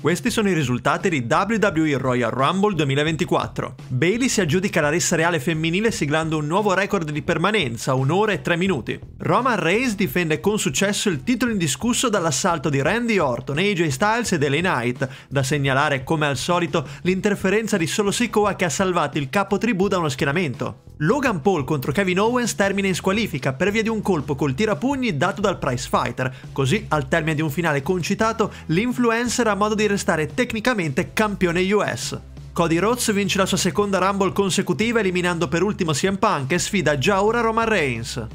Questi sono i risultati di WWE Royal Rumble 2024. Bayley si aggiudica la rissa reale femminile siglando un nuovo record di permanenza, 1 ora e 3 minuti. Roman Reigns difende con successo il titolo indiscusso dall'assalto di Randy Orton, AJ Styles ed LA Knight. Da segnalare, come al solito, l'interferenza di Solo Sikoa che ha salvato il capo tribù da uno schienamento. Logan Paul contro Kevin Owens termina in squalifica per via di un colpo col tirapugni dato dal prize fighter. Così, al termine di un finale concitato, l'influencer ha modo di restare tecnicamente campione US. Cody Rhodes vince la sua seconda Rumble consecutiva eliminando per ultimo CM Punk e sfida già ora Roman Reigns.